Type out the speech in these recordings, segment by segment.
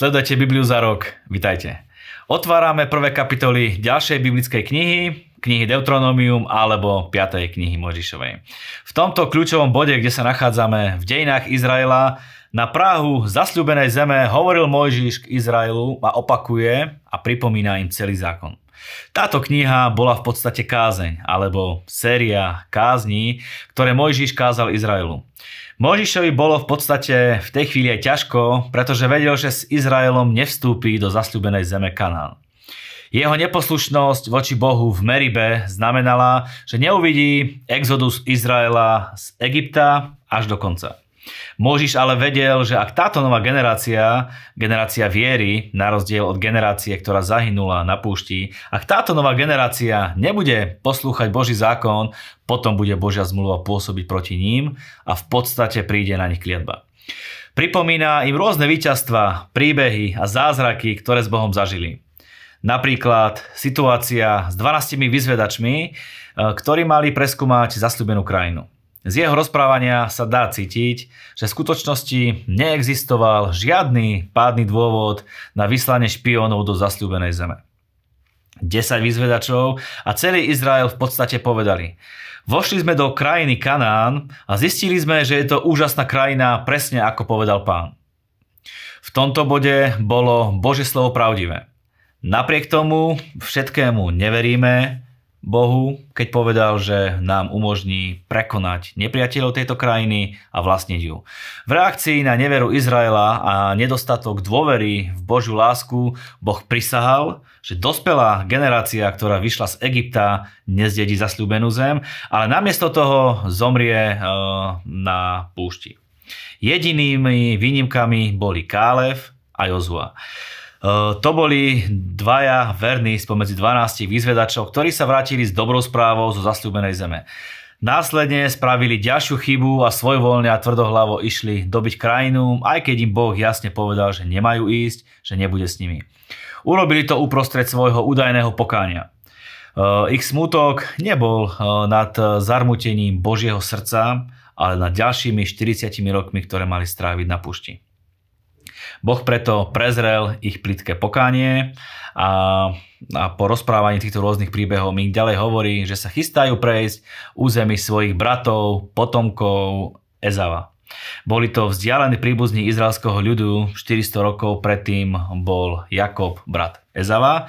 Sledujete Bibliu za rok. Vitajte. Otvárame prvé kapitoly ďalšej biblickej knihy Deuteronómium alebo 5. knihy Mojžišovej. V tomto kľúčovom bode, kde sa nachádzame v dejinách Izraela, na prahu zasľúbenej zeme hovoril Mojžiš k Izraelu a opakuje a pripomína im celý zákon. Táto kniha bola v podstate kázeň, alebo séria kázní, ktoré Mojžiš kázal Izraelu. Mojžišovi bolo v podstate v tej chvíli aj ťažko, pretože vedel, že s Izraelom nevstúpi do zasľúbenej zeme Kanaan. Jeho neposlušnosť voči Bohu v Meribe znamenala, že neuvidí exodus Izraela z Egypta až do konca. Mojžiš ale vedel, že ak táto nová generácia viery, na rozdiel od generácie, ktorá zahynula na púšti, ak táto nová generácia nebude poslúchať Boží zákon, potom bude Božia zmluva pôsobiť proti ním a v podstate príde na nich kliatba. Pripomína im rôzne víťazstvá, príbehy a zázraky, ktoré s Bohom zažili. Napríklad situácia s 12 vyzvedačmi, ktorí mali preskúmať zasľúbenú krajinu. Z jeho rozprávania sa dá cítiť, že v skutočnosti neexistoval žiadny pádny dôvod na vyslanie špiónov do zasľúbenej zeme. 10 vyzvedačov a celý Izrael v podstate povedali: vošli sme do krajiny Kanaan a zistili sme, že je to úžasná krajina, presne ako povedal Pán. V tomto bode bolo Božie slovo pravdivé. Napriek tomu všetkému neveríme Bohu, keď povedal, že nám umožní prekonať nepriateľov tejto krajiny a vlastniť ju. V reakcii na neveru Izraela a nedostatok dôvery v Božiu lásku, Boh prisahal, že dospelá generácia, ktorá vyšla z Egypta, nezdedí zasľúbenú zem, ale namiesto toho zomrie na púšti. Jedinými výnimkami boli Kálev a Jozua. To boli dvaja verní spomedzi 12 vyzvedačov, ktorí sa vrátili s dobrou správou zo zasľúbenej zeme. Následne spravili ďalšiu chybu a svojvoľne a tvrdohlavo išli dobiť krajinu, aj keď im Boh jasne povedal, že nemajú ísť, že nebude s nimi. Urobili to uprostred svojho údajného pokánia. Ich smútok nebol nad zarmutením Božieho srdca, ale nad ďalšími 40 rokmi, ktoré mali stráviť na pušti. Boh preto prezrel ich plitké pokánie a po rozprávaní týchto rôznych príbehov mi ďalej hovorí, že sa chystajú prejsť území svojich bratov, potomkov Ezava. Boli to vzdialení príbuzní izraelského ľudu, 400 rokov predtým bol Jakob brat Ezava.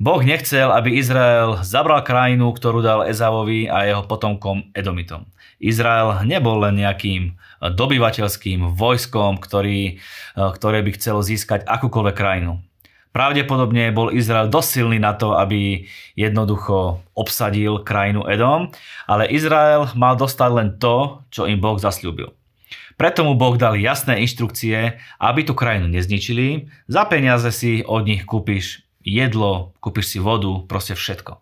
Boh nechcel, aby Izrael zabral krajinu, ktorú dal Ezavovi a jeho potomkom Edomitom. Izrael nebol len nejakým dobyvateľským vojskom, ktoré by chcelo získať akúkoľvek krajinu. Pravdepodobne bol Izrael dosť silný na to, aby jednoducho obsadil krajinu Edom, ale Izrael mal dostať len to, čo im Boh zasľúbil. Preto mu Boh dal jasné inštrukcie, aby tú krajinu nezničili, za peniaze si od nich kúpiš jedlo, kúpiš si vodu, proste všetko.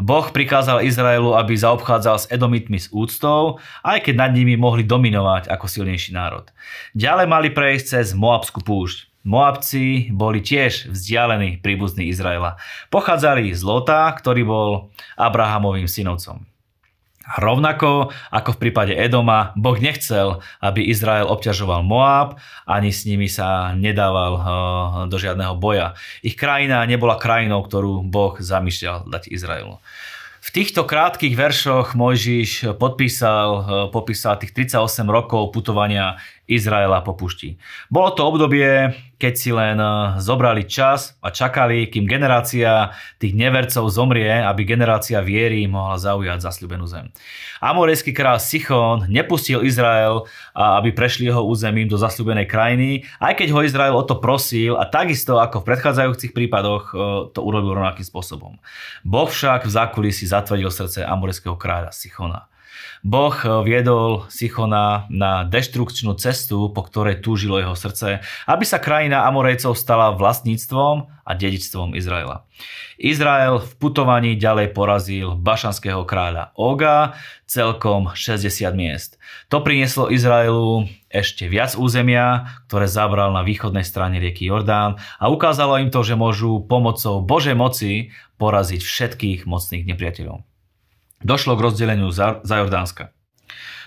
Boh prikázal Izraelu, aby zaobchádzal s Edomitmi s úctou, aj keď nad nimi mohli dominovať ako silnejší národ. Ďalej mali prejsť cez Moabskú púšť. Moabci boli tiež vzdialení príbuzní Izraela. Pochádzali z Lota, ktorý bol Abrahamovým synovcom. Rovnako ako v prípade Edoma, Boh nechcel, aby Izrael obťažoval Moab, ani s nimi sa nedával do žiadneho boja. Ich krajina nebola krajinou, ktorú Boh zamýšľal dať Izraelu. V týchto krátkých veršoch Mojžiš popísal tých 38 rokov putovania Izraela po pušti. Bolo to obdobie, keď si len zobrali čas a čakali, kým generácia tých nevercov zomrie, aby generácia viery mohla zaujať zasľúbenú zem. Amorejský kráľ Síchón nepustil Izrael, aby prešli jeho územím do zasľúbenej krajiny, aj keď ho Izrael o to prosil a takisto ako v predchádzajúcich prípadoch to urobil rovnakým spôsobom. Boh však v zákulisí zatvrdil srdce amorejského kráľa Síchóna. Boh viedol Síchóna na deštrukčnú cestu, po ktorej túžilo jeho srdce, aby sa krajina Amorejcov stala vlastníctvom a dedičstvom Izraela. Izrael v putovaní ďalej porazil bašanského kráľa Oga celkom 60 miest. To prinieslo Izraelu ešte viac územia, ktoré zabral na východnej strane rieky Jordán a ukázalo im to, že môžu pomocou Božej moci poraziť všetkých mocných nepriateľov. Došlo k rozdeleniu za Jordánska.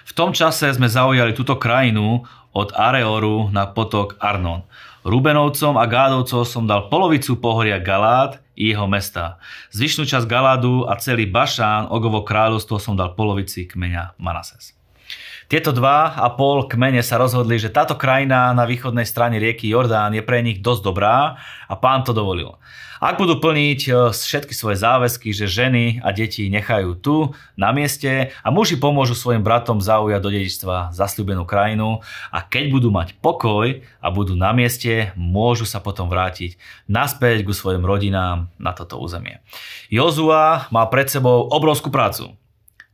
V tom čase sme zaujali túto krajinu od Areoru na potok Arnon. Rubenovcom a Gádovcom som dal polovicu pohoria Galád i jeho mesta. Zvyšnú časť Galádu a celý Bašán, Ogovo kráľovstvo, som dal polovici kmeňa Manases. Tieto 2,5 kmene sa rozhodli, že táto krajina na východnej strane rieky Jordán je pre nich dosť dobrá a Pán to dovolil. Ak budú plniť všetky svoje záväzky, že ženy a deti nechajú tu, na mieste, a muži pomôžu svojim bratom zaujať do dedičstva zasľúbenú krajinu, a keď budú mať pokoj a budú na mieste, môžu sa potom vrátiť naspäť ku svojim rodinám na toto územie. Jozua má pred sebou obrovskú prácu.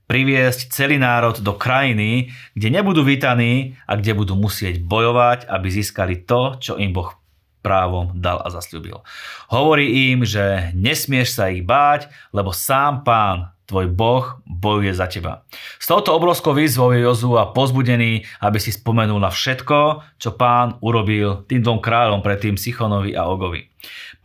Priviesť celý národ do krajiny, kde nebudú vítaní a kde budú musieť bojovať, aby získali to, čo im Boh právom dal a zasľúbil. Hovorí im, že nesmieš sa ich báť, lebo sám Pán, tvoj Boh, bojuje za teba. S touto obrovskou výzvou je Jozua pozbudený, aby si spomenul na všetko, čo Pán urobil tým dvom kráľom, predtým Síchónovi a Ogovi.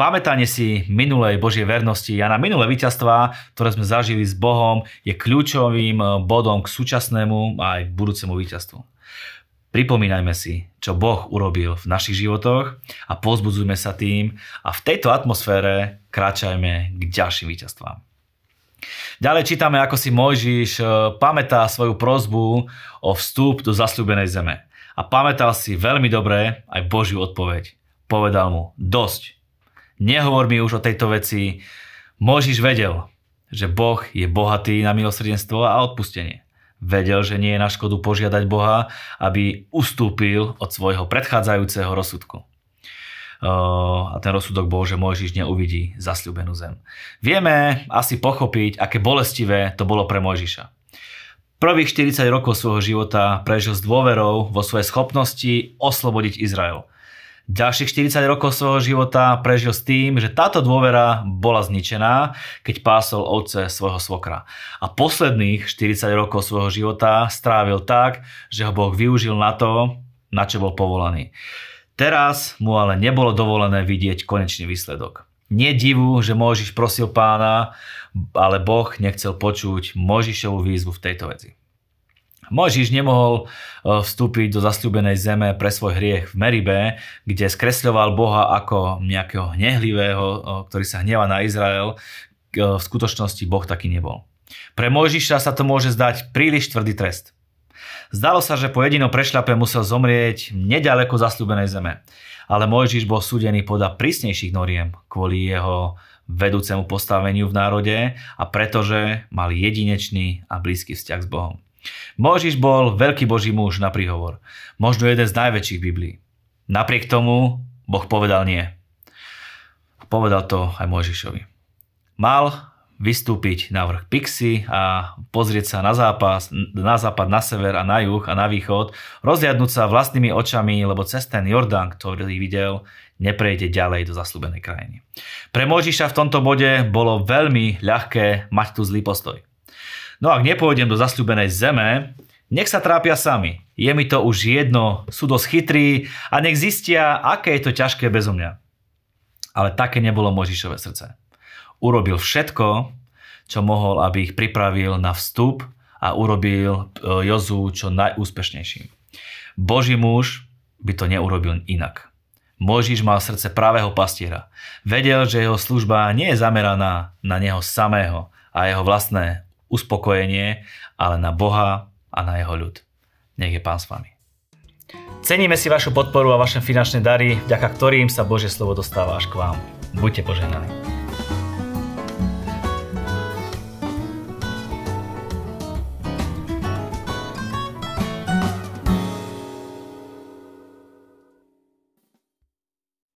Pamätanie si minulej Božej vernosti a na minulé víťazstvá, ktoré sme zažili s Bohom, je kľúčovým bodom k súčasnému a aj budúcemu víťazstvu. Pripomínajme si, čo Boh urobil v našich životoch a povzbudzujme sa tým a v tejto atmosfére kráčajme k ďalším víťazstvám. Ďalej čítame, ako si Mojžiš pamätá svoju prosbu o vstup do zasľúbenej zeme. A pamätal si veľmi dobre aj Božiu odpoveď. Povedal mu: dosť. Nehovor mi už o tejto veci. Mojžiš vedel, že Boh je bohatý na milosrdenstvo a odpustenie. Vedel, že nie je na škodu požiadať Boha, aby ustúpil od svojho predchádzajúceho rozsudku. A ten rozsudok bol, že Mojžiš neuvidí zasľúbenú zem. Vieme asi pochopiť, aké bolestivé to bolo pre Mojžiša. Prvých 40 rokov svojho života prežil s dôverou vo svoje schopnosti oslobodiť Izrael. Ďalších 40 rokov svojho života prežil s tým, že táto dôvera bola zničená, keď pásol ovce svojho svokra. A posledných 40 rokov svojho života strávil tak, že ho Boh využil na to, na čo bol povolaný. Teraz mu ale nebolo dovolené vidieť konečný výsledok. Nie divu, že Mojžiš prosil Pána, ale Boh nechcel počuť Mojžišovu výzvu v tejto veci. Mojžiš nemohol vstúpiť do zasľúbenej zeme pre svoj hriech v Meribe, kde skresľoval Boha ako nejakého hnehlivého, ktorý sa hnieva na Izrael. V skutočnosti Boh taký nebol. Pre Mojžiša sa to môže zdať príliš tvrdý trest. Zdalo sa, že po jedinom prešľape musel zomrieť neďaleko zasľúbenej zeme. Ale Mojžiš bol súdený podľa prísnejších noriem kvôli jeho vedúcemu postaveniu v národe a pretože mal jedinečný a blízky vzťah s Bohom. Mojžiš bol veľký Boží muž na príhovor, možno jeden z najväčších Biblií. Napriek tomu Boh povedal nie. Povedal to aj Mojžišovi. Mal vystúpiť na vrch Pixi a pozrieť sa na západ, na sever a na juh a na východ, rozhliadnúť sa vlastnými očami, lebo cez ten Jordán, ktorý videl, neprejde ďalej do zasľúbenej krajiny. Pre Mojžiša v tomto bode bolo veľmi ľahké mať tu zlý postoj. No ak nepôjdem do zasľúbenej zeme, nech sa trápia sami. Je mi to už jedno, sú dosť chytrí a nech zistia, aké je to ťažké bezo mňa. Ale také nebolo Mojžišové srdce. Urobil všetko, čo mohol, aby ich pripravil na vstup a urobil Jozuu čo najúspešnejším. Boží muž by to neurobil inak. Mojžiš mal srdce pravého pastiera. Vedel, že jeho služba nie je zameraná na neho samého a jeho vlastné uspokojenie, ale na Boha a na jeho ľud. Nech je Pán s vami. Ceníme si vašu podporu a vaše finančné dary, vďaka ktorým sa Božie slovo dostáva až k vám. Buďte požehnaní.